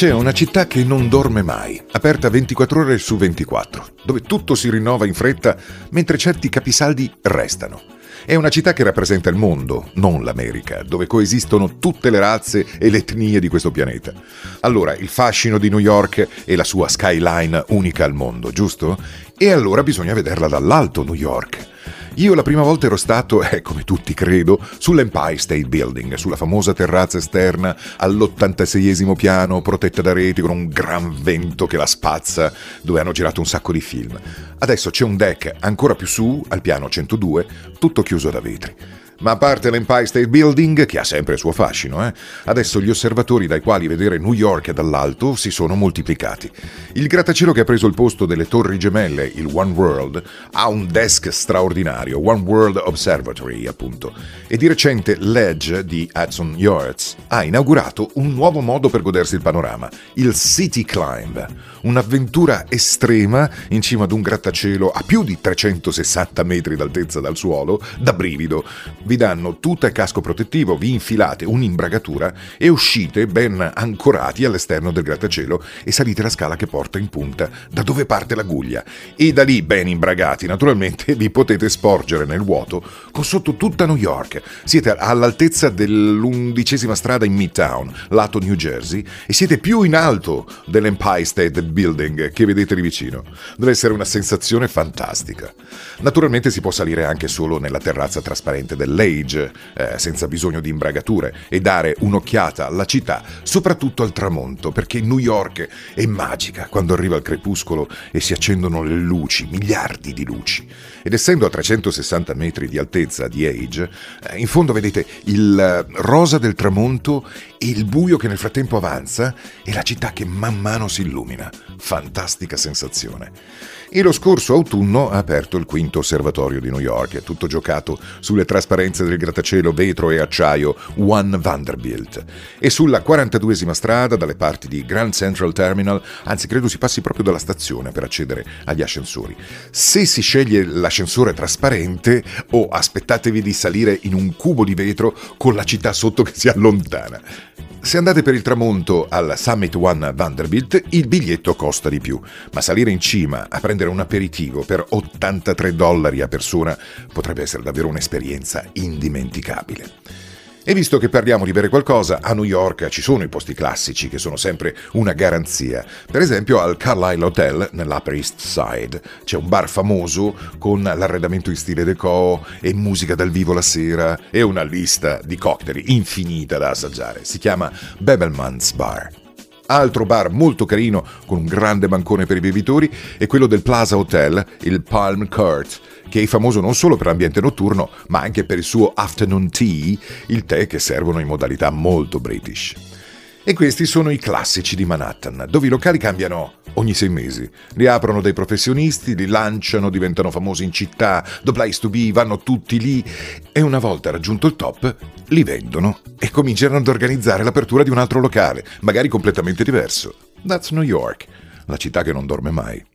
C'è una città che non dorme mai, aperta 24 ore su 24, dove tutto si rinnova in fretta mentre certi capisaldi restano. È una città che rappresenta il mondo, non l'America, dove coesistono tutte le razze e le etnie di questo pianeta. Allora, il fascino di New York e la sua skyline unica al mondo, giusto? E allora bisogna vederla dall'alto New York. Io la prima volta ero stato, come tutti credo, sull'Empire State Building, sulla famosa terrazza esterna all'86° piano, protetta da reti con un gran vento che la spazza, dove hanno girato un sacco di film. Adesso c'è un deck ancora più su, al piano 102, tutto chiuso da vetri. Ma a parte l'Empire State Building, che ha sempre il suo fascino, adesso gli osservatori dai quali vedere New York dall'alto si sono moltiplicati. Il grattacielo che ha preso il posto delle torri gemelle, il One World, ha un desk straordinario, One World Observatory appunto, e di recente l'Edge di Hudson Yards ha inaugurato un nuovo modo per godersi il panorama, il City Climb, un'avventura estrema in cima ad un grattacielo a più di 360 metri d'altezza dal suolo, da brivido. Vi danno tuta e casco protettivo, vi infilate un'imbragatura e uscite ben ancorati all'esterno del grattacielo e salite la scala che porta in punta da dove parte l'aguglia. E da lì, ben imbragati, naturalmente, vi potete sporgere nel vuoto con sotto tutta New York. Siete all'altezza dell'11ª strada in Midtown, lato New Jersey, e siete più in alto dell'Empire State Building che vedete lì vicino. Deve essere una sensazione fantastica. Naturalmente si può salire anche solo nella terrazza trasparente del l'Edge, senza bisogno di imbragature, e dare un'occhiata alla città, soprattutto al tramonto, perché New York è magica quando arriva il crepuscolo e si accendono le luci, miliardi di luci. Ed essendo a 360 metri di altezza di Edge, in fondo vedete il rosa del tramonto e il buio che nel frattempo avanza e la città che man mano si illumina. Fantastica sensazione. E lo scorso autunno ha aperto il quinto osservatorio di New York, è tutto giocato sulle trasparenze del grattacielo vetro e acciaio One Vanderbilt e sulla 42ª strada dalle parti di Grand Central Terminal, anzi credo si passi proprio dalla stazione per accedere agli ascensori. Se si sceglie l'ascensore trasparente aspettatevi di salire in un cubo di vetro con la città sotto che si allontana. Se andate per il tramonto al Summit One Vanderbilt il biglietto costa di più, ma salire in cima a prendere un aperitivo per $83 a persona potrebbe essere davvero un'esperienza indimenticabile. E visto che parliamo di bere qualcosa, a New York ci sono i posti classici che sono sempre una garanzia. Per esempio al Carlyle Hotel, nell'Upper East Side, c'è un bar famoso con l'arredamento in stile déco e musica dal vivo la sera e una lista di cocktail infinita da assaggiare. Si chiama Bebelman's Bar. Altro bar molto carino con un grande bancone per i bevitori è quello del Plaza Hotel, il Palm Court, che è famoso non solo per l'ambiente notturno ma anche per il suo afternoon tea, il tè che servono in modalità molto british. E questi sono i classici di Manhattan, dove i locali cambiano ogni 6 mesi. Li aprono dei professionisti, li lanciano, diventano famosi in città, the place to be, vanno tutti lì e una volta raggiunto il top li vendono e cominciano ad organizzare l'apertura di un altro locale, magari completamente diverso. That's New York, la città che non dorme mai.